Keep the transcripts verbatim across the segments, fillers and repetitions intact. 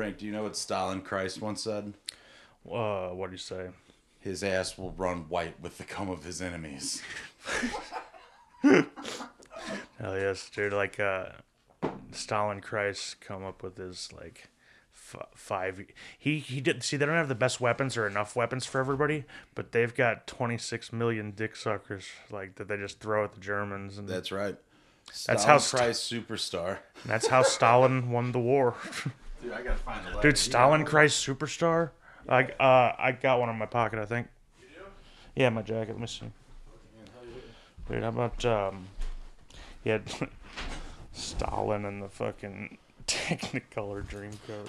Frank, do you know what Stalin Christ once said? Uh, what did you say? His ass will run white with the cum of his enemies. Hell yes, dude. Like, uh, Stalin Christ come up with his, like, f- five... He, he did... See, they don't have the best weapons or enough weapons for everybody, but they've got twenty-six million dick suckers, like, that they just throw at the Germans. And that's right. That's Stalin how Christ st- Superstar. That's how Stalin won the war. Dude, I gotta find the letter. Dude, Stalin Christ Superstar? Yeah. I uh I got one in my pocket, I think. You do? Yeah, my jacket. Let me see. Dude, how about um yeah Stalin and the fucking Technicolor Dreamcoat.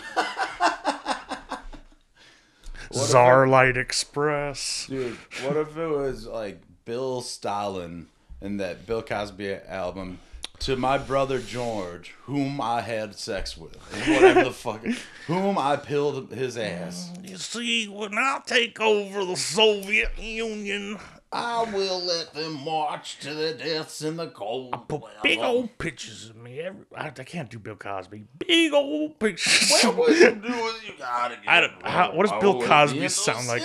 Czarlight Express. Dude, what if it was like Bill Stalin in that Bill Cosby album, to my brother George, whom I had sex with, whatever the fuck, whom I pilled his ass. You see, when I take over the Soviet Union, I will let them march to their deaths in the cold. I put big old pictures of me. Every, I, I can't do Bill Cosby. Big old pictures. Well, what you do is you gotta get. I don't, how, what does Bill Cosby sound like?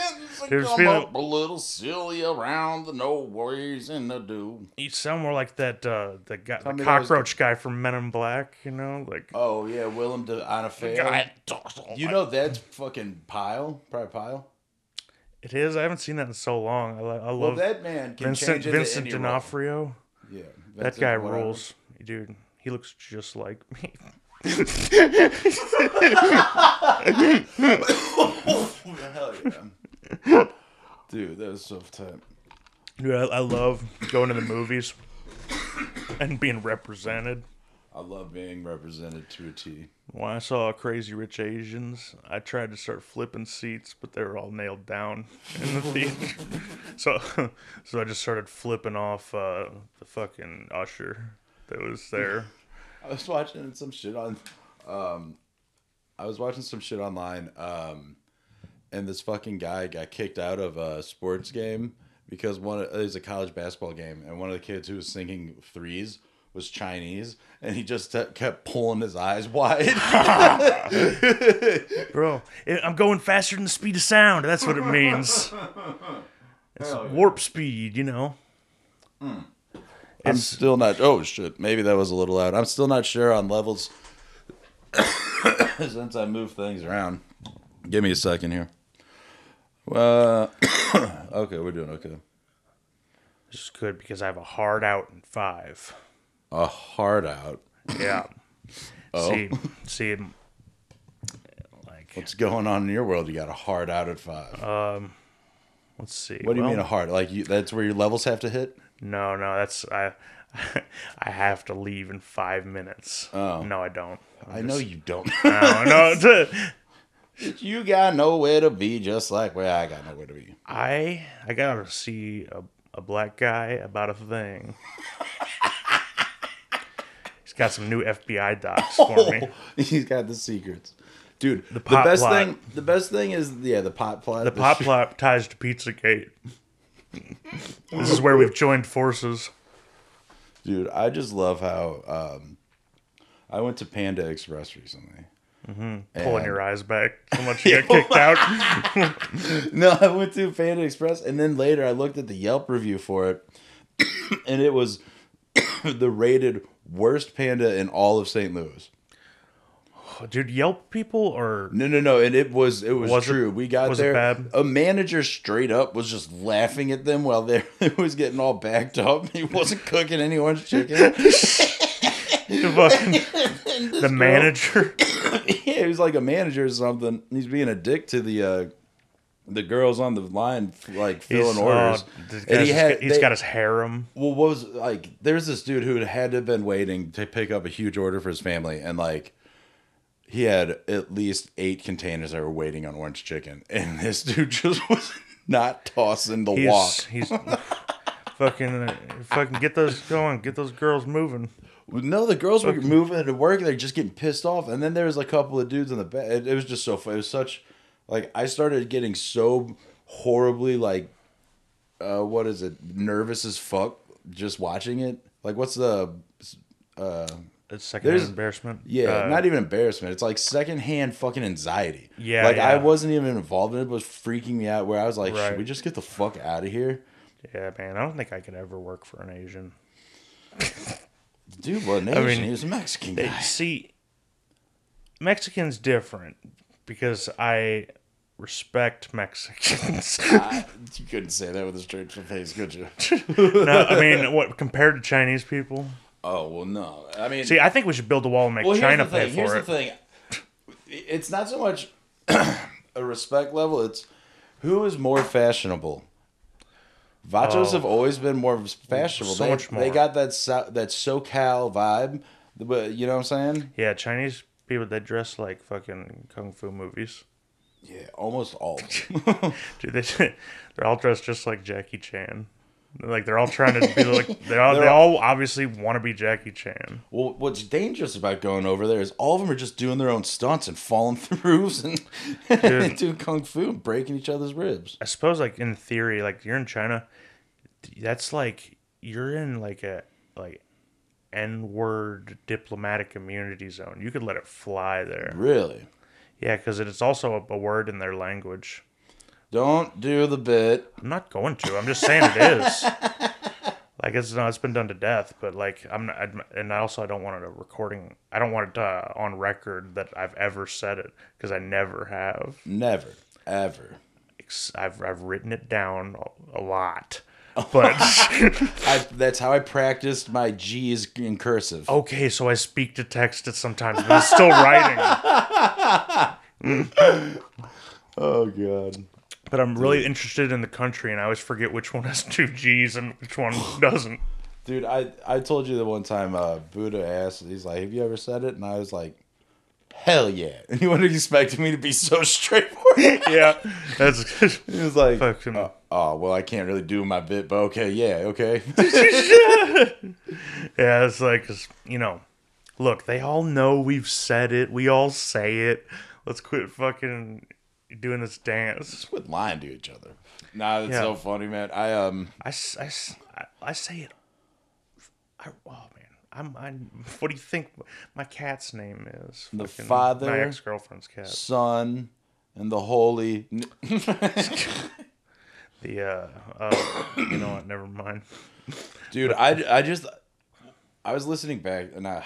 There's come up a little silly around the no worries and the do. You sound more like that uh, the, guy, the cockroach was... guy from Men in Black. You know, like. Oh yeah, Willem Dafoe. You know that's fucking Pyle, probably Pyle. It is. I haven't seen that in so long. I, I love well, that man. Can Vincent change it Vincent D'Onofrio. Role. Yeah, that guy rules, dude. He looks just like me. Oh, hell yeah, dude, that was so tight. Dude, I, I love going to the movies and being represented. I love being represented to a T. When I saw Crazy Rich Asians, I tried to start flipping seats, but they were all nailed down in the theater. so, so I just started flipping off uh, the fucking usher that was there. I was watching some shit on, um, I was watching some shit online, um, and this fucking guy got kicked out of a sports game because one it was a college basketball game, and one of the kids who was sinking threes was Chinese, and he just t- kept pulling his eyes wide. Bro, I'm going faster than the speed of sound. That's what it means. It's yeah. warp speed, you know. Mm. I'm still not... Oh, shit. Maybe that was a little loud. I'm still not sure on levels since I move things around. Give me a second here. Uh, okay, we're doing okay. This is good because I have a hard out in five. A hard out. Yeah. Oh. See, see, like. What's going on in your world? You got a hard out at five. Um, let's see. What do well, you mean a hard? Like you, that's where your levels have to hit? No, no, that's I. I have to leave in five minutes. Oh. No, I don't. I'm I just, know you don't. No, no. You got nowhere to be, just like where well, I got nowhere to be. I I gotta see a a black guy about a thing. Got some new F B I docs oh, for me. He's got the secrets, dude. The, pot the best plot. thing, the best thing is yeah, the pot plot. The, the pot sh- plot ties to Pizzagate. This is where we've joined forces, dude. I just love how um, I went to Panda Express recently. Mm-hmm. Pulling your eyes back, how much you got kicked out. No, I went to Panda Express, and then later I looked at the Yelp review for it, and it was the rated worst panda in all of Saint Louis. Dude, Yelp people or no, no, no, and it was it was, was true. It, we got was there. It bad? A manager straight up was just laughing at them while they was getting all backed up. He wasn't cooking any orange chicken. the the manager. Yeah, he was like a manager or something. He's being a dick to the. Uh, The girls on the line, like, filling orders. Uh, and he had, got, he's they, got his harem. Well, what was, like, there's this dude who had to have been waiting to pick up a huge order for his family. And, like, he had at least eight containers that were waiting on orange chicken. And this dude just was not tossing the he's, walk. He's fucking, fucking get those going. Get those girls moving. No, the girls fucking. were moving to work. They're just getting pissed off. And then there was a couple of dudes in the back. It, it was just so funny. It was such... Like, I started getting so horribly, like, uh, what is it, nervous as fuck just watching it. Like, what's the uh, It's secondhand There's, embarrassment. Yeah, uh, not even embarrassment. It's like secondhand fucking anxiety. Yeah. Like yeah. I wasn't even involved in it, but it was freaking me out where I was like, right. should we just get the fuck out of here? Yeah, man. I don't think I could ever work for an Asian. Dude, what an Asian? I mean, he was a Mexican guy. See, Mexican's different because I respect Mexicans. uh, you couldn't say that with a straight face, could you? No, I mean, what, compared to Chinese people? Oh, well, no. I mean, see, I think we should build a wall and make well, China pay for it. Here's the thing. It's not so much a respect level. It's who is more fashionable. Vachos oh, have always been more fashionable. So they, much more. They got that so, that SoCal vibe. But you know what I'm saying? Yeah, Chinese people, they dress like fucking kung fu movies. Yeah, almost all. Dude, they, they're all dressed just like Jackie Chan. Like, they're all trying to be like, they all, they all obviously want to be Jackie Chan. Well, what's dangerous about going over there is all of them are just doing their own stunts and falling through roofs and doing kung fu and breaking each other's ribs. I suppose, like, in theory, like, you're in China, that's like, you're in, like, a, like, N-word diplomatic immunity zone. You could let it fly there. Really? Yeah, because it's also a, a word in their language. Don't do the bit. I'm not going to. I'm just saying it is. Like, it's no, it's been done to death, but, like, I'm not, and I also I don't want it a recording. I don't want it uh, on record that I've ever said it, because I never have. Never. Ever. I've, I've written it down a lot. But I, that's how I practiced my G's in cursive. Okay, so I speak to text it sometimes, but it's still writing. Oh, God. But I'm really Dude. interested in the country, and I always forget which one has two G's and which one doesn't. Dude, I, I told you that one time uh, Buddha asked, he's like, have you ever said it? And I was like, hell yeah. And he wasn't expecting me to be so straightforward. Yeah. That's he was like, oh, oh, well, I can't really do my bit, but okay, yeah, okay. Yeah, it's like, you know, look, they all know we've said it. We all say it. Let's quit fucking... doing this dance. Just quit lying to each other. Nah, that's yeah. so funny, man. I um, I, I, I say it. I, oh man, I'm, I'm. What do you think my cat's name is? The Fucking, father, my ex-girlfriend's cat, son, and the holy. the uh, uh, you know what? Never mind, dude. But, I, I just, I was listening back, and I,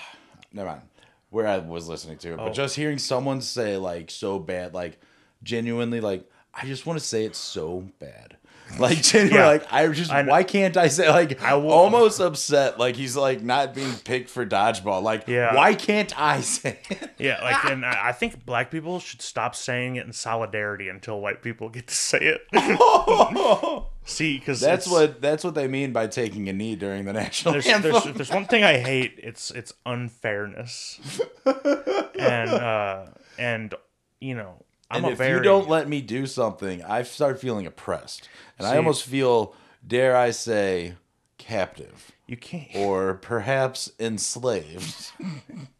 never mind where I was listening to it, oh. but just hearing someone say like so bad, like. Genuinely, like, I just want to say it so bad. Like, genuinely, yeah. like, I just, I, why can't I say, like, I will, almost upset, like, he's, like, not being picked for dodgeball. Like, yeah. why can't I say it? Yeah, like, and I think black people should stop saying it in solidarity until white people get to say it. Oh, see, because that's what that's what they mean by taking a knee during the national there's, anthem. There's, there's one thing I hate, it's, it's unfairness. and, uh, and, you know, I'm and if very... you don't let me do something, I start feeling oppressed. And See, I almost feel, dare I say, captive. You can't. Or perhaps enslaved.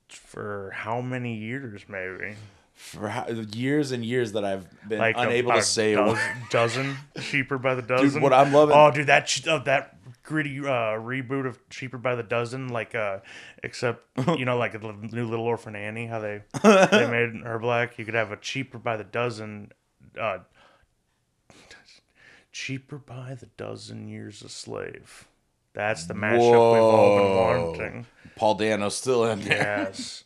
For how many years, maybe? For how, years and years that I've been like unable a, to say a dozen. Cheaper by the Dozen. Dude, what I'm loving. Oh, dude, that... Oh, that gritty uh, reboot of Cheaper by the Dozen, like uh, except you know, like the new Little Orphan Annie, how they they made her black. You could have a Cheaper by the Dozen, uh, Cheaper by the Dozen Years a Slave. That's the mashup Whoa. we've all been wanting. Paul Dano's still in there. Yes,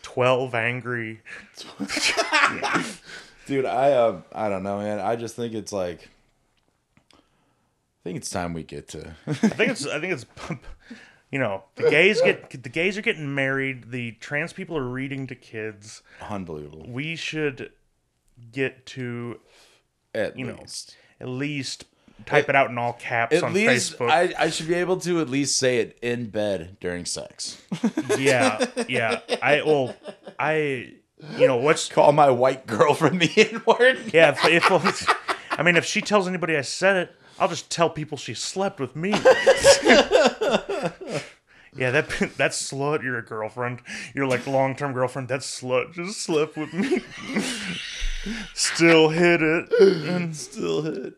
twelve angry. Dude, I uh, I don't know, man. I just think it's like. I think it's time we get to. I think it's. I think it's. You know, the gays get. The gays are getting married. The trans people are reading to kids. Unbelievable. We should get to. At you least. know, at least type at, it out in all caps at on least Facebook. I, I should be able to at least say it in bed during sex. Yeah, yeah. I well, I. You know what's call my white girlfriend the N word. Yeah, if, if I mean if she tells anybody I said it. I'll just tell people she slept with me. Yeah, that that slut, you're a girlfriend. You're like long-term girlfriend. That slut just slept with me. Still hit it. And still hit.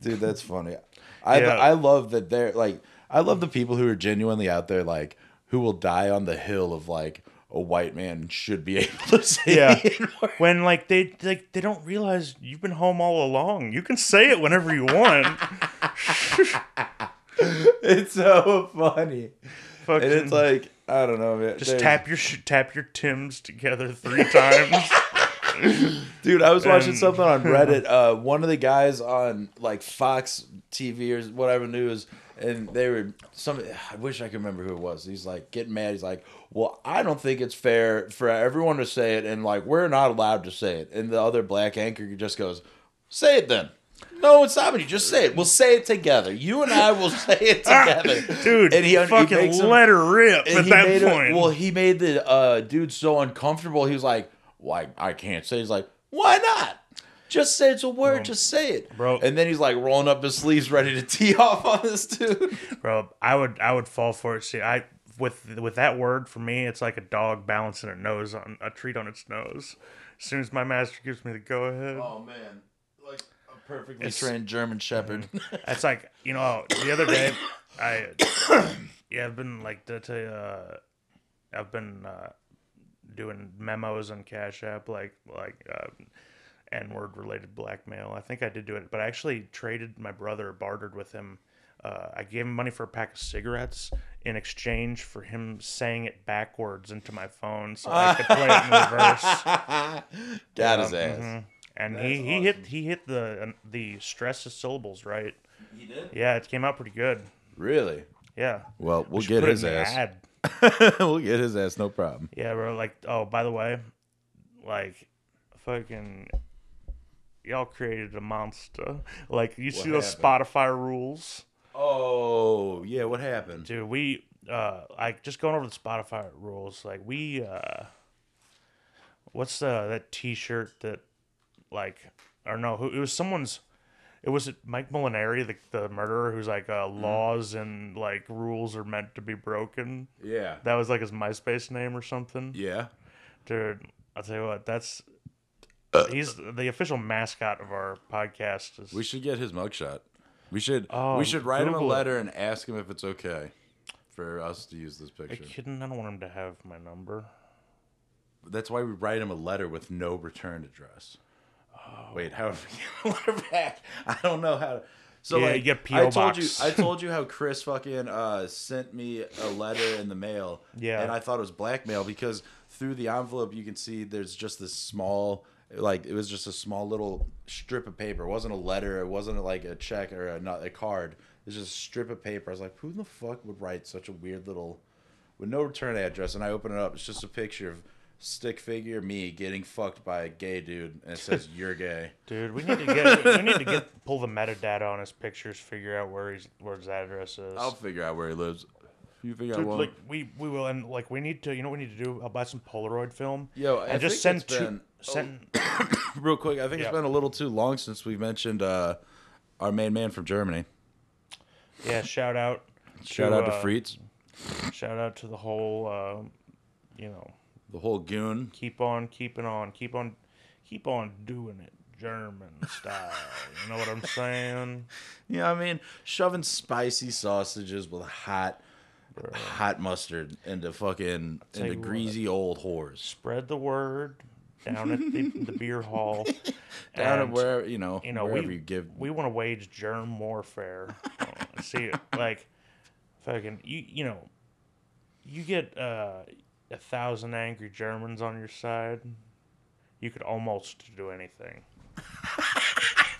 Dude, that's funny. I yeah. I love that they're like, I love the people who are genuinely out there like, who will die on the hill of like a white man should be able to say yeah. the N-word. When like they like they don't realize you've been home all along. You can say it whenever you want. It's so funny. Fucking, and it's like, I don't know, man. Just they, tap your tap your Tims together three times. Dude, I was watching and, something on Reddit. Uh, one of the guys on like Fox T V or whatever news, and they were some. I wish I could remember who it was. He's like getting mad. He's like, "Well, I don't think it's fair for everyone to say it, and like we're not allowed to say it." And the other black anchor just goes, "Say it then." No, it's not. You just say it. We'll say it together. You and I will say it together, dude. And he fucking he him, let her rip at that point. Him, well, he made the uh, dude so uncomfortable. He was like. Why I can't say. He's like, why not? Just say it's a word. Bro. Just say it, bro. And then he's like rolling up his sleeves, ready to tee off on this dude. Bro, I would, I would fall for it. See, I with with that word for me, it's like a dog balancing a nose on a treat on its nose. As soon as my master gives me the go ahead. Oh man, like a perfectly it's, trained German Shepherd. It's like you know the other day, I yeah I've been like did I tell you, uh, I've been. Uh, doing memos on Cash App, like like uh, N-word related blackmail. I think I did do it, but I actually traded my brother, bartered with him. Uh, I gave him money for a pack of cigarettes in exchange for him saying it backwards into my phone so I could play it in reverse. Got um, his ass. Mm-hmm. And he, he awesome. hit he hit the the stress of syllables right. He did? Yeah, it came out pretty good. Really? Yeah. Well, we'll we get his ass. Ad. We'll get his ass, no problem. Yeah, bro. Like, oh, by the way, like, fucking, y'all created a monster. Like, you what see happened? Those Spotify rules? Oh, yeah. What happened, dude? We, uh, like, just going over the Spotify rules. Like, we, uh, what's uh, that T-shirt that, like, I don't know. Who it was? Someone's. It was Mike Molinari, the the murderer, who's like uh, laws and like rules are meant to be broken. Yeah, that was like his MySpace name or something. Yeah, dude, I'll tell you what, that's he's the official mascot of our podcast. Is, we should get his mugshot. We should oh, we should write Google him a letter and ask him if it's okay for us to use this picture. Are you kidding? I don't want him to have my number. That's why we write him a letter with no return address. Oh. Wait, how do we get a letter back? I don't know how to. So yeah, like, you get P O I box. Told you, I told you how Chris fucking uh, sent me a letter in the mail. Yeah, and I thought it was blackmail because through the envelope you can see there's just this small, like it was just a small little strip of paper. It wasn't a letter. It wasn't like a check or a, not a card. It's just a strip of paper. I was like, who the fuck would write such a weird little with no return address? And I open it up. It's just a picture of. Stick figure me getting fucked by a gay dude, and it says you're gay. Dude, we need to get we need to get pull the metadata on his pictures, figure out where he's where his address is. I'll figure out where he lives. You figure dude, out like we we will, and like we need to. You know what we need to do? I'll buy some Polaroid film. Yo, and I just think send it's been, two, send oh, real quick. I think yeah. it's been a little too long since we mentioned uh, our main man from Germany. Yeah, shout out. Shout to, out to uh, Fritz. Shout out to the whole, uh, you know. The whole goon. Keep on keeping on. Keep on keep on doing it German style. You know what I'm saying? Yeah, I mean, shoving spicy sausages with hot Bro. hot mustard into fucking into greasy what, old whores. Spread the word down at the, the beer hall. Down at where you know, you know wherever we, you give we want to wage germ warfare. See like fucking you you know you get uh a thousand angry Germans on your side, you could almost do anything.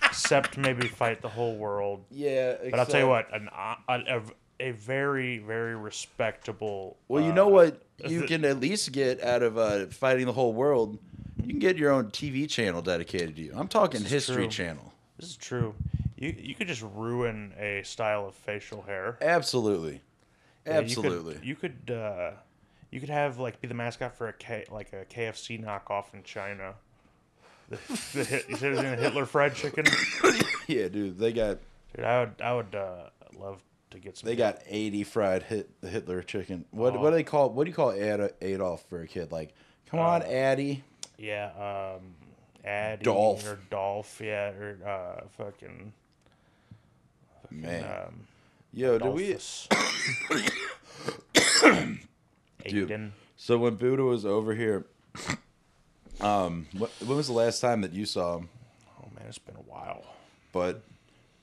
Except maybe fight the whole world. Yeah, except... But I'll tell you what, an, a, a very, very respectable... Well, you know uh, what you th- can at least get out of uh, fighting the whole world? You can get your own T V channel dedicated to you. I'm talking History true. Channel. This is true. You, you could just ruin a style of facial hair. Absolutely. Absolutely. Yeah, you could... You could uh, You could have like be the mascot for a K, like a K F C knockoff in China. The, the hit, you said it was in a Hitler fried chicken. Yeah, dude, they got. Dude, I would, I would uh, love to get some. They got eighty fried hit the Hitler chicken. What, oh. what do they call? What do you call Ad, Adolf for a kid? Like, come uh, on, Addy. Yeah, um, Addy Dolph. or Dolph, yeah, or uh, fucking, fucking man. Um, Yo, Adolphus. Do we? that Dude, you didn't. So when Buddha was over here, um, what, when was the last time that you saw him? Oh man, it's been a while. But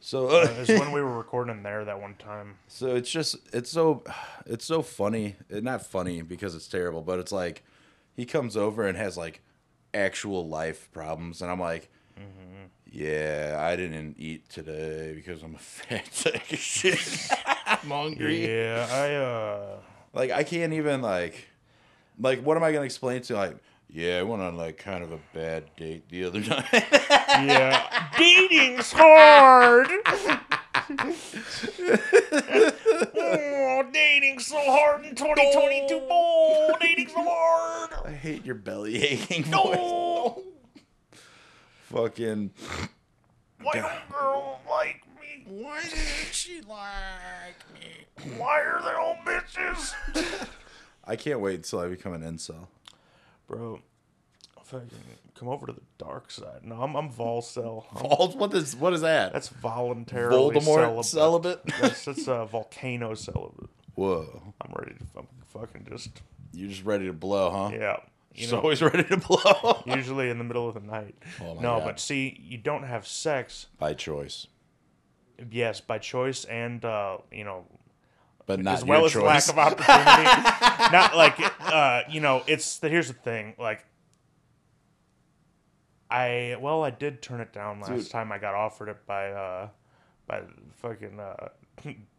so uh, it was when we were recording there that one time. So it's just it's so it's so funny. It, not funny because it's terrible, but it's like he comes over and has like actual life problems, and I'm like. Mm-hmm. Yeah, I didn't eat today because I'm a fat sack of shit. I'm hungry. Yeah, I uh, like I can't even like, like what am I gonna explain to like? Yeah, I went on like kind of a bad date the other night. Yeah, dating's hard. Oh, dating's so hard in twenty twenty-two. Oh, dating's so hard. I hate your belly aching. No. Voice. Fucking. Why don't girls like me? Why didn't she like me? Why are they all bitches? I can't wait until I become an incel. Bro, if I can come over to the dark side. No, I'm, I'm Volcel. Vol, what is what is that? That's voluntarily Voldemort celibate. celibate? That's, that's uh, volcano celibate. Whoa. I'm ready to I'm fucking just. You're just ready to blow, huh? Yeah. She's you know, always ready to blow. Usually in the middle of the night. Oh my no, God. But see, you don't have sex. By choice. Yes, by choice and, uh, you know... But not as well your as choice. Lack of opportunity. Not like, uh, you know, it's... The, here's the thing, like... I... Well, I did turn it down last Dude. time. I got offered it by, uh... By fucking, uh...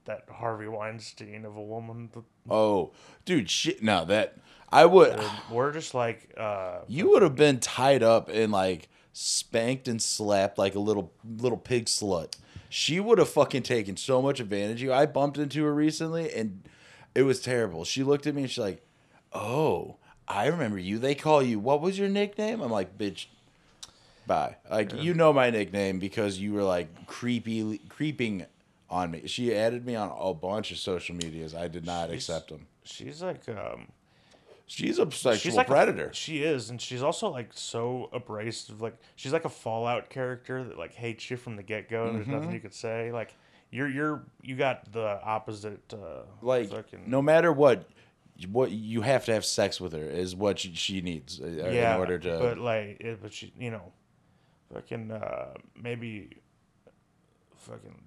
that Harvey Weinstein of a woman. Oh, dude, shit. No, that I would. We're, we're just like. Uh, you would have been tied up and like spanked and slapped like a little little pig slut. She would have fucking taken so much advantage of you. I bumped into her recently and it was terrible. She looked at me and she's like, "Oh, I remember you. They call you. What was your nickname?" I'm like, "Bitch, bye." Like yeah. You know my nickname because you were like creepy creeping. On me. She added me on a bunch of social medias. I did not she's, accept them. She's like, um... She's a sexual she's like predator. A, she is, and she's also, like, so abrasive. Like, she's like a Fallout character that, like, hates you from the get-go. Mm-hmm. There's nothing you could say. Like, you're, you're, you got the opposite, uh... Like, fucking... no matter what, what, you have to have sex with her is what she, she needs yeah, in order to... but, like, it, but she, you know, fucking, uh, maybe fucking...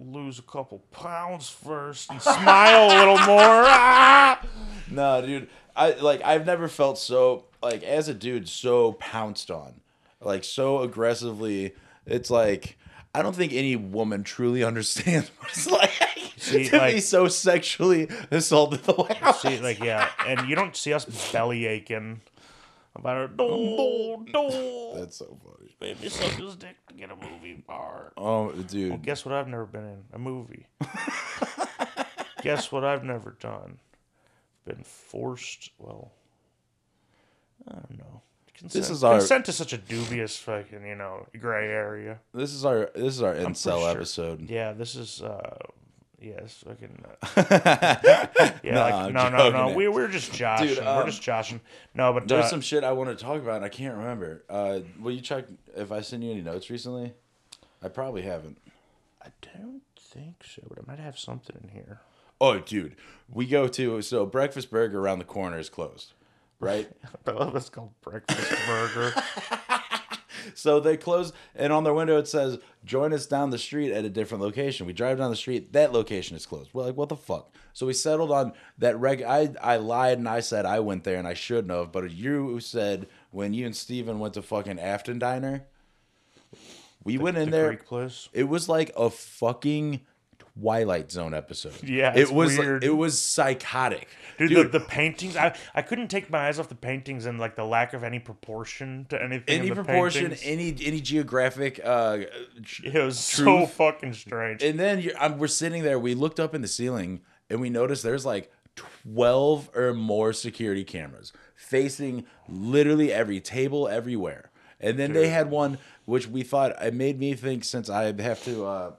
lose a couple pounds first and smile a little more. Ah! No, dude. I like I've never felt so like as a dude so pounced on. Like so aggressively. It's like I don't think any woman truly understands what it's like see, to like, be so sexually assaulted the way I was. See, like yeah, and you don't see us belly aching about her. No, no. That's so funny. Baby, suck his dick to get a movie bar. Oh, dude. Well, guess what I've never been in? A movie. Guess what I've never done? Been forced, well, I don't know. Consent, this is our, consent to such a dubious fucking, you know, gray area. This is our this is our incel sure. episode. Yeah, this is, uh, yes, yeah, fucking. Uh, yeah, no, like, no, no, no, no. We, we're just joshing. Dude, um, we're just joshing. No, but there's uh, some shit I want to talk about and I can't remember. Uh, will you check if I sent you any notes recently? I probably haven't. I don't think so, but I might have something in here. Oh, dude. We go to, so Breakfast Burger around the corner is closed, right? I love it's called Breakfast Burger. So they close, and on their window it says, join us down the street at a different location. We drive down the street. That location is closed. We're like, what the fuck? So we settled on that. Reg- I, I lied, and I said I went there, and I shouldn't have. But you said when you and Steven went to fucking Afton Diner, we the, went in the there. Greek place. It was like a fucking... Twilight Zone episode. Yeah, it's it was weird. Like, it was psychotic, dude. dude. The, the paintings, I, I couldn't take my eyes off the paintings and like the lack of any proportion to anything. Any in the proportion, paintings. any any geographic. Uh, it was truth. So fucking strange. And then you're, I'm, we're sitting there. We looked up in the ceiling and we noticed there's like twelve or more security cameras facing literally every table, everywhere. And then dude. They had one which we thought it made me think since I have to. Uh,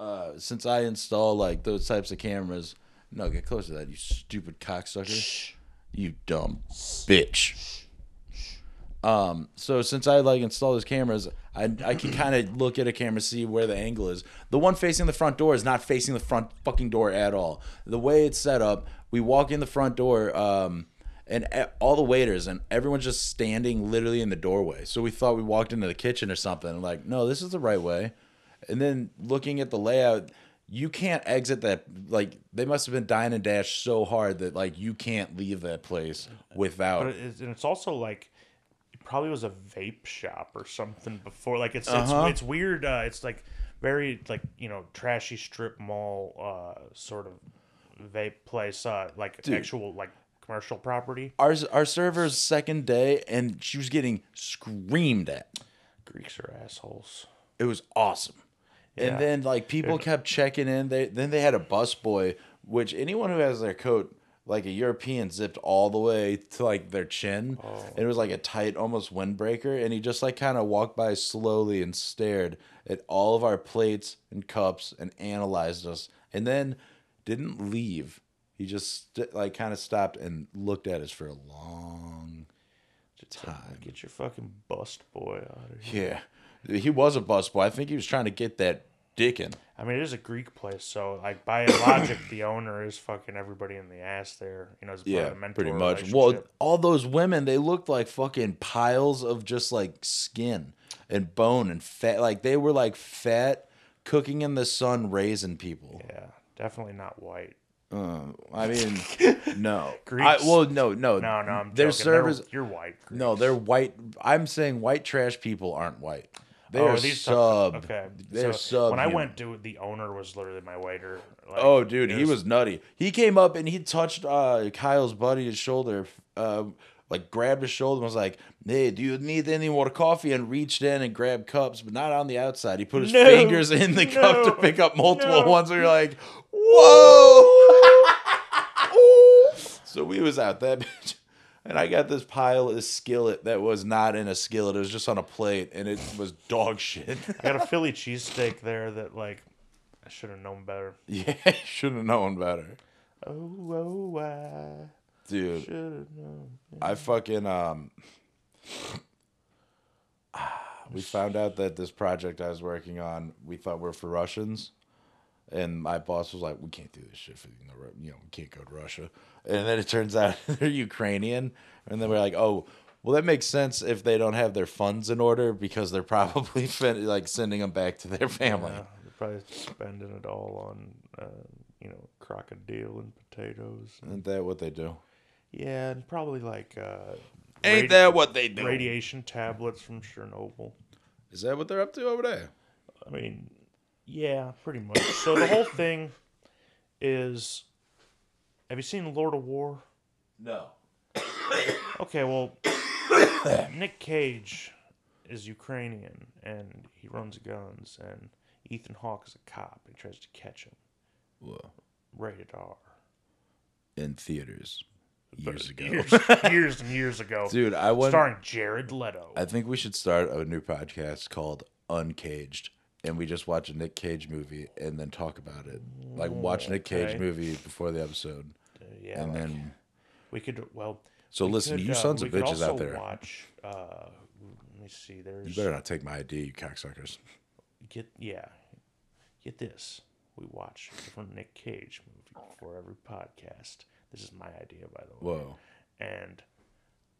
Uh, since I install like those types of cameras, no, get close to that, you stupid cocksucker, Shh. you dumb bitch. Shh. Um, so since I like install those cameras, I I can kind of look at a camera, see where the angle is. The one facing the front door is not facing the front fucking door at all. The way it's set up, We walk in the front door, um, and all the waiters and everyone's just standing literally in the doorway. So we thought we walked into the kitchen or something. I'm like, no, this is the right way. And then looking at the layout, you can't exit that. Like, they must have been dine and dash so hard that, like, you can't leave that place without. But it's, and it's also like, it probably was a vape shop or something before. Like, it's uh-huh. it's, it's weird. Uh, it's like very, like, you know, trashy strip mall uh, sort of vape place. Uh, like, Dude. actual, like, commercial property. Our our server's second day, and she was getting screamed at. Greeks are assholes. It was awesome. Yeah. And then, like, people kept checking in. They Then they had a busboy, which anyone who has their coat, like a European, zipped all the way to, like, their chin. Oh. It was, like, a tight, almost windbreaker. And he just, like, kind of walked by slowly and stared at all of our plates and cups and analyzed us. And then didn't leave. He just, like, kind of stopped and looked at us for a long time. Get your fucking bust boy out of here. Yeah. He was a bust boy. I think he was trying to get that dick in. I mean, it is a Greek place, so, like, by logic, the owner is fucking everybody in the ass there. You know, it's yeah, pretty much. Well, all those women, they looked like fucking piles of just, like, skin and bone and fat. Like, they were, like, fat, cooking in the sun, raising people. Yeah, definitely not white. Um, I mean, no. Greeks? I, well, no, no. No, no, I'm Their service, you're white. Greeks. No, they're white. I'm saying white trash people aren't white. They're oh, these sub. Tough, okay. They're so, sub. When I went to, the owner was literally my waiter. Like, oh, dude, was, he was nutty. He came up and he touched uh, Kyle's buddy's shoulder, uh, like grabbed his shoulder and was like, hey, do you need any more coffee? And reached in and grabbed cups, but not on the outside. He put his no, fingers in the no, cup to pick up multiple no. ones. We were like, whoa. So we was out that bitch, and I got this pile of skillet that was not in a skillet. It was just on a plate, and it was dog shit. I got a Philly cheesesteak there that, like, I should have known better. Yeah, I should have known better. Oh, oh, I Dude, should have known better. I fucking, um... we found out that this project I was working on, we thought were for Russians. And my boss was like, we can't do this shit for, you know, you know, we can't go to Russia. And then it turns out they're Ukrainian. And then we're like, oh, well, that makes sense if they don't have their funds in order, because they're probably fin- like sending them back to their family. Yeah, they're probably spending it all on, uh, you know, crocodile and potatoes. And Isn't that what they do? Yeah, and probably like... Uh, Ain't radi- that what they do? Radiation tablets from Chernobyl. Is that what they're up to over there? I mean... Yeah, pretty much. So the whole thing is, have you seen Lord of War? No. Okay, well, Nick Cage is Ukrainian, and he runs guns, and Ethan Hawke is a cop, and he tries to catch him. Whoa. Rated R. In theaters. Years ago. Years, years and years ago. Dude, I went... Starring Jared Leto. I think we should start a new podcast called Uncaged. And we just watch a Nick Cage movie and then talk about it. Like, watch a Nick Cage okay. movie before the episode. Uh, yeah. And like, then... We could, well... So we listen, could, you sons uh, of bitches out there. Watch, uh, let me see, there's... You better not take my I D, you cocksuckers. Get, yeah. Get this. We watch a different Nick Cage movie for every podcast. This is my idea, by the way. Whoa. And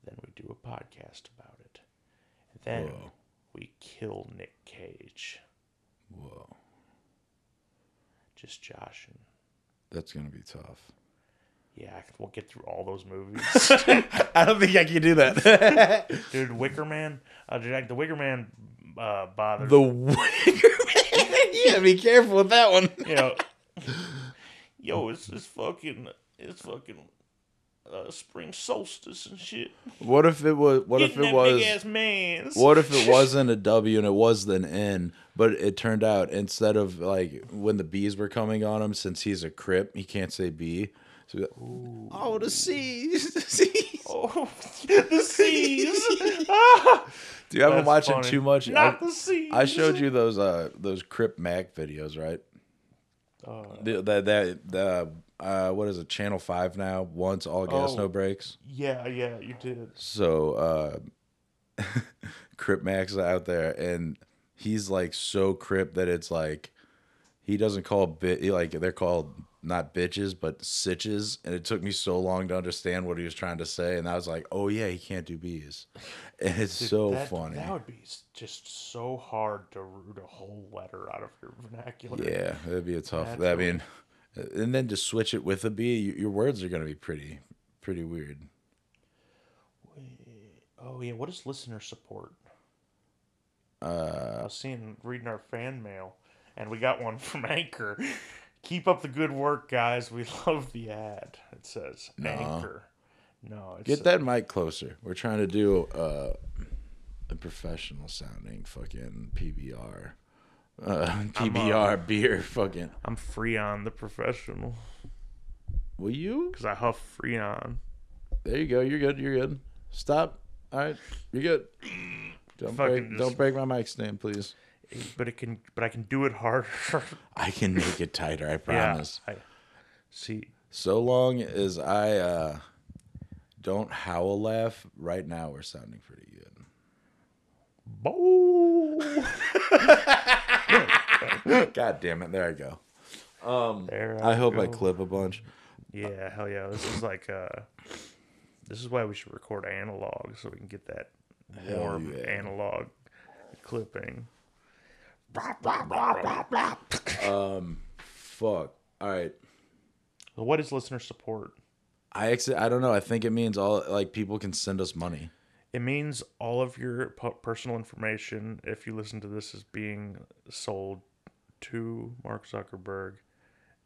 then we do a podcast about it. And then Whoa. we kill Nick Cage. Whoa. Just joshing. That's going to be tough. Yeah, we'll get through all those movies. I don't think I can do that. Dude, Wicker Man. Uh, dude, like, the Wicker Man uh, bothers The me. Wicker Man? Yeah, be careful with that one. You know, yo, it's this fucking... It's fucking... Uh, spring solstice and shit. What if it was? What Getting if it was? Big ass man's. What if it wasn't a W and it was an N? But it turned out instead of like when the bees were coming on him, since he's a Crip, he can't say bee. So like, oh, the seas, the seas, oh, the seas. Dude, I've been watching funny. too much. Not I, the seas. I showed you those uh those Crip Mac videos, right? Oh. The, that that the. Uh, what is it? Channel five now. Once all gas, oh, no brakes. Yeah, yeah, you did. So, uh, Crip Mac's out there, and he's like so Crip that it's like he doesn't call bit like they're called not bitches, but sitches. And it took me so long to understand what he was trying to say. And I was like, oh, yeah, he can't do bees. And it's Dude, so that, funny. That would be just so hard to root a whole letter out of your vernacular. Yeah, that'd be a tough. That, I mean, and then to switch it with a bee, your words are going to be pretty, pretty weird. Oh, yeah. What is listener support? Uh, I was seeing, reading our fan mail, and we got one from Anchor. Keep up the good work, guys. We love the ad. It says no. Anchor. No, it's get a, that mic closer. We're trying to do uh, a professional sounding fucking P B R, uh, P B R on, beer. Fucking, I'm Freon the professional. Will you? Because I huff Freon. There you go. You're good. You're good. Stop. All right. You're good. Don't break, just, don't break my mic stand, please. But it can. But I can do it harder. I can make it tighter. I promise. Yeah, I, see, so long as I uh, don't howl laugh. Right now, we're sounding pretty good. Bo. God damn it! There I go. Um, there I, I hope go. I clip a bunch. Yeah, hell yeah! This is like. Uh, this is why we should record analog so we can get that. Warm yeah. analog clipping. Um, fuck. All right. What is listener support? I ex- I don't know. I think it means all like people can send us money. It means all of your personal information, if you listen to this, is being sold to Mark Zuckerberg,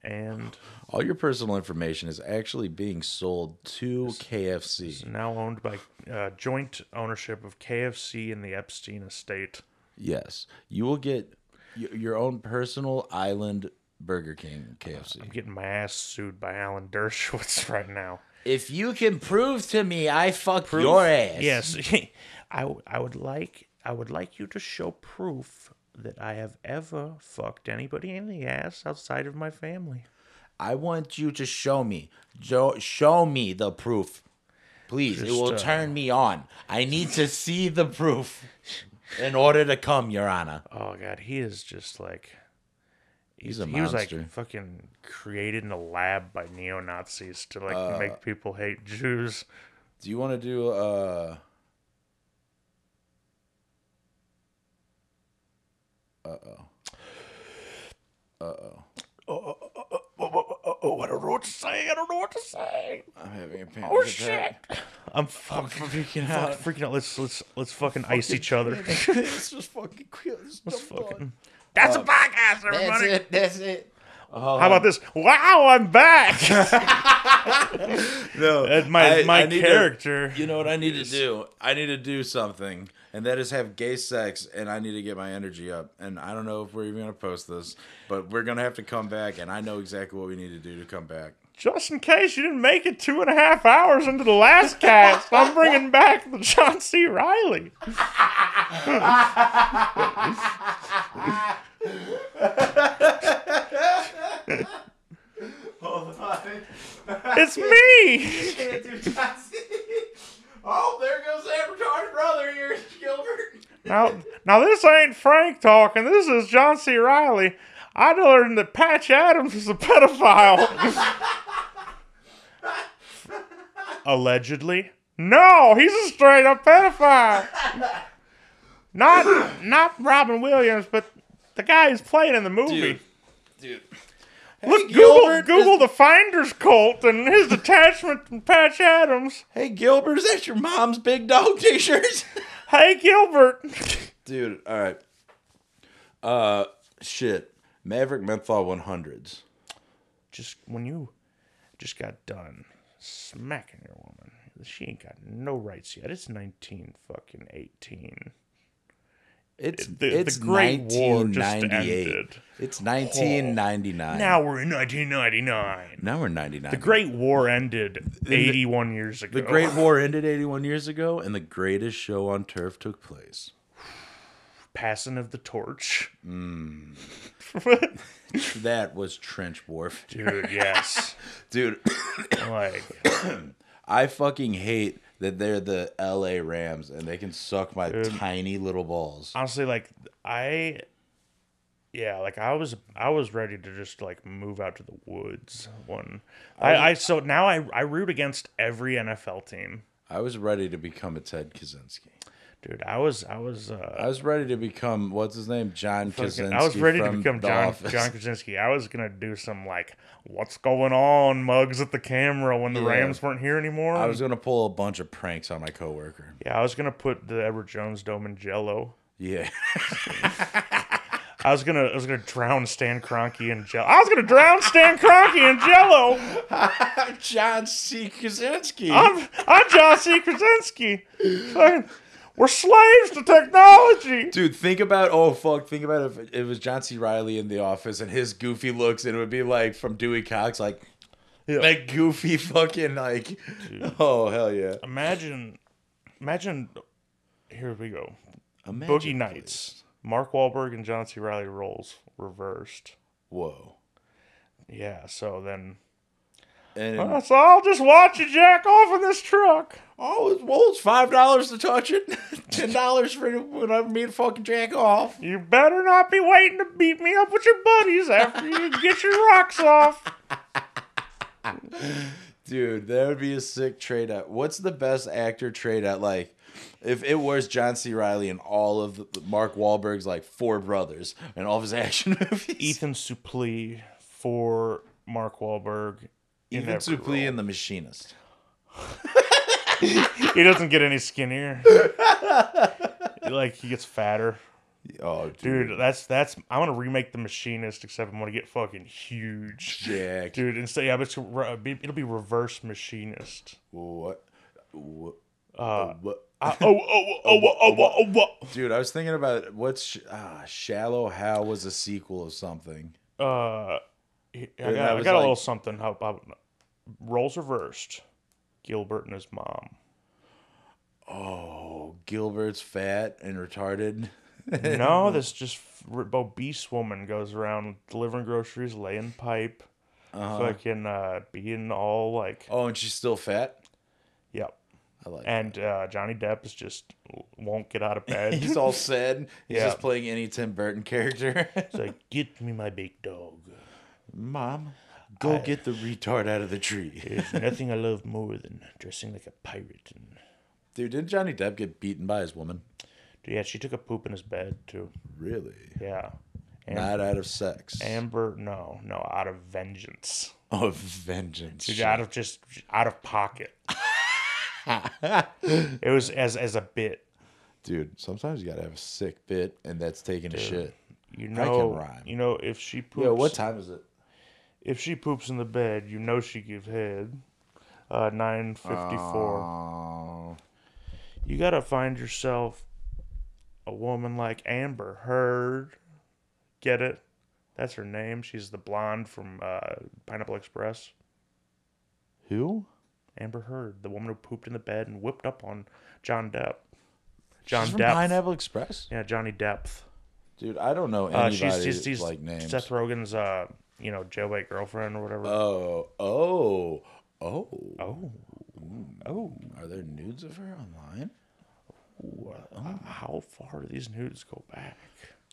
and all your personal information is actually being sold to K F C. It's now owned by uh, joint ownership of K F C and the Epstein estate. Yes. You will get y- your own personal island Burger King K F C. Uh, I'm getting my ass sued by Alan Dershowitz right now. If you can prove to me I fucked proof? your ass. Yes. I, w- I would like I would like you to show proof that I have ever fucked anybody in the ass outside of my family. I want you to show me. Jo- show me the proof. Please. Just, it will uh, turn me on. I need to see the proof in order to come, Your Honor. Oh, God. He is just like... He's, he's a he monster. He was like fucking created in a lab by neo-Nazis to like uh, make people hate Jews. Do you want to do... Uh... Uh-oh. Uh-oh. Oh, oh, oh, oh, oh, oh, oh, I don't know what to say. I don't know what to say. I'm having a panic. Oh, shit. I'm fucking I'm freaking out. Fuck, freaking out. Let's, let's, let's fucking, fucking ice each other. Let's just fucking quit. Let's fucking... That's uh, a podcast, everybody. That's it. That's it. Um, How about this? Wow, I'm back. No. That's my, I, my I character. To, you know what I need to do? I need to do something. And that is have gay sex, and I need to get my energy up. And I don't know if we're even going to post this, but we're going to have to come back, and I know exactly what we need to do to come back. Just in case you didn't make it two and a half hours into the last cast, I'm bringing back the John C. Reilly. Hold on. It's me! Can't do John C. Oh, there goes that retarded brother here, Gilbert. Now, now this ain't Frank talking. This is John C. Reilly. I learned that Patch Adams is a pedophile. Allegedly. No, he's a straight-up pedophile. Not not Robin Williams, but the guy who's playing in the movie. Dude. Dude. Look, hey, Google, Google is... the Finders cult and his detachment from Patch Adams. Hey, Gilbert, is that your mom's big dog t-shirts? Hey, Gilbert. Dude, all right. Uh, shit. Maverick Menthol one hundreds. Just when you just got done smacking your woman, she ain't got no rights yet. It's nineteen fucking eighteen. It's the, it's the Great War just ended. It's nineteen ninety-nine. Oh, now we're in nineteen ninety-nine. Now we're ninety-nine. The Great War ended eighty-one the, years ago. The Great War ended eighty-one years ago, and the greatest show on turf took place. Passing of the torch. Mm. That was trench warfare. Dude, yes. Dude. Like, I fucking hate... that they're the L A Rams, and they can suck my Dude. tiny little balls. Honestly, like, I Yeah, like I was, I was ready to just like move out to the woods. One, I, I, I so now I, I root against every N F L team. I was ready to become a Ted Kaczynski, dude. I was, I was, uh, I was ready to become what's his name, John fucking, Krasinski. I was ready to become John Office. John Krasinski. I was gonna do some like, what's going on, mugs at the camera when the yeah. Rams weren't here anymore. I was gonna pull a bunch of pranks on my coworker. Yeah, I was gonna put the Edward Jones dome in Jello. Yeah. I was gonna, I was gonna drown Stan Kroenke in Jello. I was gonna drown Stan Kroenke in Jello. John C. Krasinski. I'm, I'm John C. Krasinski. We're slaves to technology, dude. Think about oh fuck. Think about if it was John C. Reilly in The Office and his goofy looks, and it would be like from Dewey Cox, like yeah. that goofy fucking like. Dude. Oh hell yeah! Imagine, imagine. Here we go. Imagine, Boogie Nights. Please. Mark Wahlberg and John C. Reilly roles reversed. Whoa. Yeah, so then... And oh, so I'll just watch you jack off in this truck. Oh, well, it's five dollars to touch it. ten dollars for whenever me and fucking jack off. You better not be waiting to beat me up with your buddies after you get your rocks off. Dude, that would be a sick trade-out. What's the best actor trade-out like? If it was John C. Reilly and all of the, Mark Wahlberg's like four brothers and all of his action movies, Ethan Suplee for Mark Wahlberg, Ethan Suplee and The Machinist. He doesn't get any skinnier. Like he gets fatter. Oh, dude. dude, that's that's. I want to remake The Machinist, except I'm gonna get fucking huge, yeah, dude. And say, so, yeah, but it'll be reverse Machinist. What? What? Uh, what? I, oh, oh, oh, oh, oh, oh, oh, oh, oh, dude, I was thinking about it. What's ah, Shallow Hal was a sequel of something. Uh, I got, I got like, a little something. How about roles reversed? Gilbert and his mom. Oh, Gilbert's fat and retarded. No, this just obese woman goes around delivering groceries, laying pipe, uh-huh. fucking uh, being all like. Oh, and she's still fat? Yep. I like and uh, Johnny Depp is just won't get out of bed. He's all sad. He's yeah. just playing any Tim Burton character. It's like, get me my big dog. Mom, go I, get the retard out of the tree. There's nothing I love more than dressing like a pirate. And... Dude, didn't Johnny Depp get beaten by his woman? Dude, yeah, she took a poop in his bed, too. Really? Yeah. Amber, Not out of sex. Amber, no. No, out of vengeance. Oh, vengeance. Dude, shit. out of just, out of pocket. It was as as a bit, dude. Sometimes you gotta have a sick bit, and that's taking dude, a shit. You know, I can rhyme. You know, if she poops. Yo, what time is it? If she poops in the bed, you know she give head. Uh, nine fifty four. You gotta find yourself a woman like Amber Heard. Get it? That's her name. She's the blonde from uh, Pineapple Express. Who? Amber Heard, the woman who pooped in the bed and whipped up on John Depp. John she's Depp. From Pineapple Express? Yeah, Johnny Depp. Dude, I don't know anybody's uh, she's, she's, she's like names. Seth Rogen's, uh, you know, jailbait girlfriend or whatever. Oh, oh, oh, oh, oh. Are there nudes of her online? Ooh, uh, oh. How far do these nudes go back?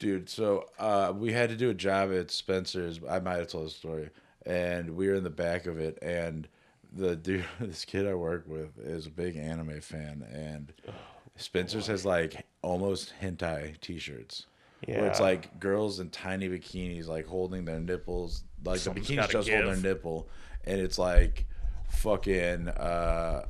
Dude, so uh, we had to do a job at Spencer's. I might have told the story, and we were in the back of it, and. The dude, this kid I work with is a big anime fan, and oh, Spencer's boy. has like almost hentai t-shirts. Yeah, where it's like girls in tiny bikinis, like holding their nipples, like Someone's the bikinis just give. hold their nipple, and it's like fucking uh,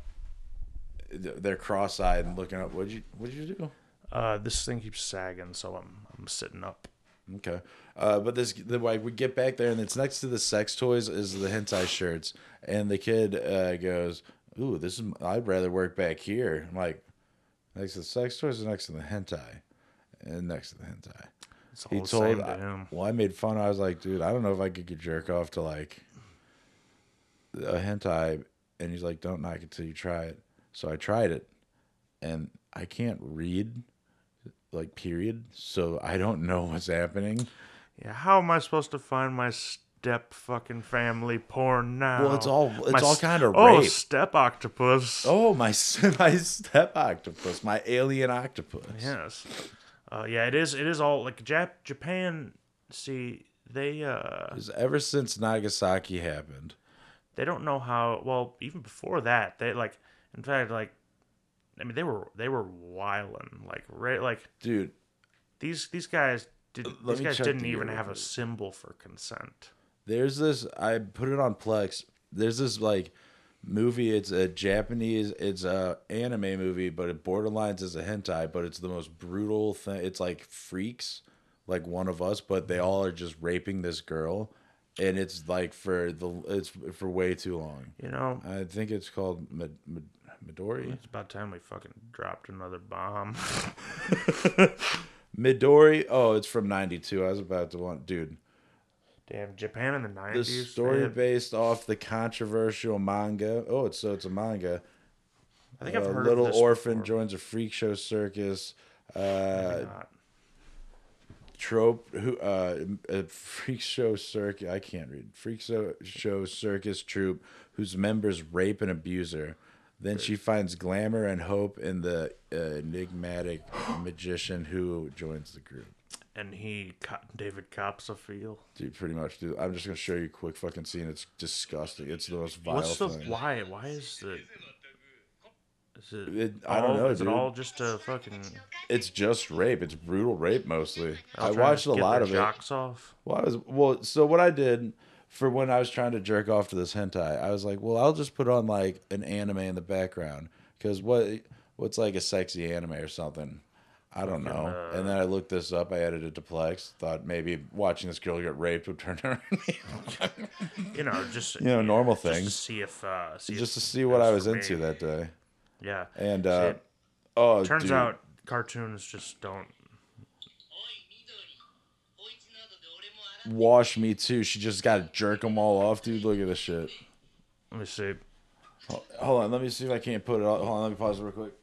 they're cross-eyed and looking up. What'd you What'd you do? Uh, this thing keeps sagging, so I'm I'm sitting up. Okay, uh, but this the like we get back there and it's next to the sex toys is the hentai shirts, and the kid uh, goes, "Ooh, this is I'd rather work back here." I'm like, next to the sex toys, or next to the hentai, and next to the hentai. It's all he the told, same to him. Well, I made fun. I was like, "Dude, I don't know if I could get jerk off to like a hentai," and he's like, "Don't knock it till you try it." So I tried it, and I can't read. Like period, so I don't know what's happening. Yeah, how am I supposed to find my step fucking family porn now? Well, it's all it's my all kind of rape. Oh, step octopus. Oh my, my step octopus, my alien octopus. Yes, uh, yeah, it is. It is all like Jap- Japan See, they... Uh, ever since Nagasaki happened... They don't know how... Well, even before that, they, like... In fact, like... I mean, they were they were wildin'. Like, right, like... Dude. These these guys, did, these guys didn't even have a symbol for consent. There's this... I put it on Plex. There's this, like... movie, it's a Japanese, it's a anime movie, but it borderlines as a hentai, but it's the most brutal thing. It's like Freaks, like One of Us, but they all are just raping this girl, and it's like for the it's for way too long. You know, I think it's called Mid- Mid- Midori. It's about time we fucking dropped another bomb. Midori. Oh, it's from ninety-two. I was about to want, dude. Damn, Japan in the nineties. The story have... based off the controversial manga. Oh, it's so it's a manga. I think uh, I've heard little of this orphan before. Joins a freak show circus. Uh, trope who uh, a freak show circus. I can't read. Freak show, show circus troupe whose members rape and abuse her. Then Great. She finds glamour and hope in the uh, enigmatic magician who joins the group. And he cut David Copps a feel. Dude, pretty much. Dude, I'm just going to show you a quick fucking scene. It's disgusting. It's the most vile What's the, thing. Why? Why is the... Is it, it I don't all, know, Is dude. It all just a fucking... It's just rape. It's brutal rape, mostly. I watched a lot of it. Jocks off. Well, I was, well, so what I did for when I was trying to jerk off to this hentai, I was like, well, I'll just put on, like, an anime in the background. Because what what's, like, a sexy anime or something? I don't know. Uh, and then I looked this up. I added it to Plex. Thought maybe watching this girl get raped would turn her. you know, just you know, normal yeah, things. Just to see if uh, see just if to see what I was into me. That day. Yeah. And uh, it, oh, turns dude. out cartoons just don't. Wash me too. She just got to jerk them all off, dude. Look at this shit. Let me see. Hold, hold on. Let me see if I can't put it. All, hold on. Let me pause it real quick.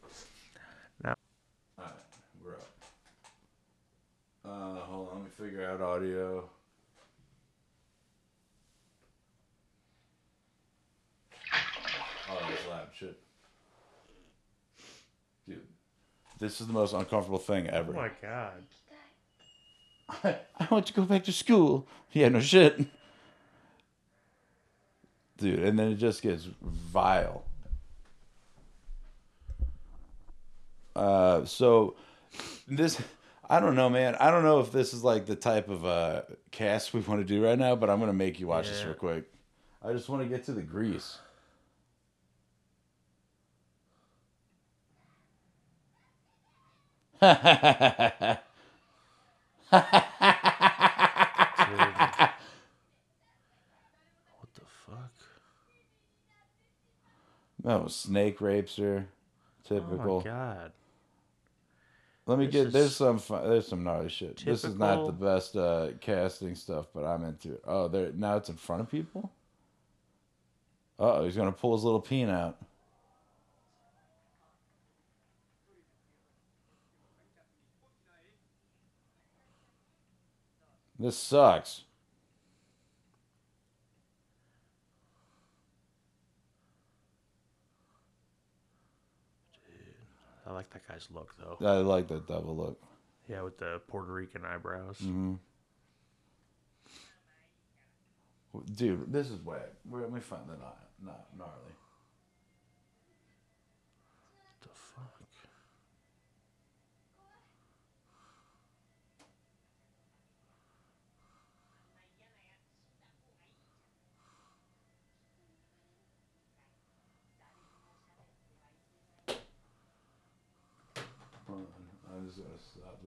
Uh, hold on, let me figure out audio. Oh, that's loud shit. Dude, this is the most uncomfortable thing ever. Oh my god. I, I want to go back to school. Yeah, no shit. Dude, and then it just gets vile. Uh, so, this... I don't know, man. I don't know if this is like the type of uh, cast we want to do right now, but I'm going to make you watch yeah. this real quick. I just want to get to the grease. Dude, what the fuck? No, snake rapes her. Typical. Oh, my God. Let me this get there's some fun, there's some gnarly shit. Typical. This is not the best uh, casting stuff, but I'm into it. Oh, there now it's in front of people. Uh oh, he's gonna pull his little peen out. This sucks. I like that guy's look, though. I like that double look. Yeah, with the Puerto Rican eyebrows. Mm-hmm. Dude, this is wet. Let me find the not, not gnarly. What the fuck?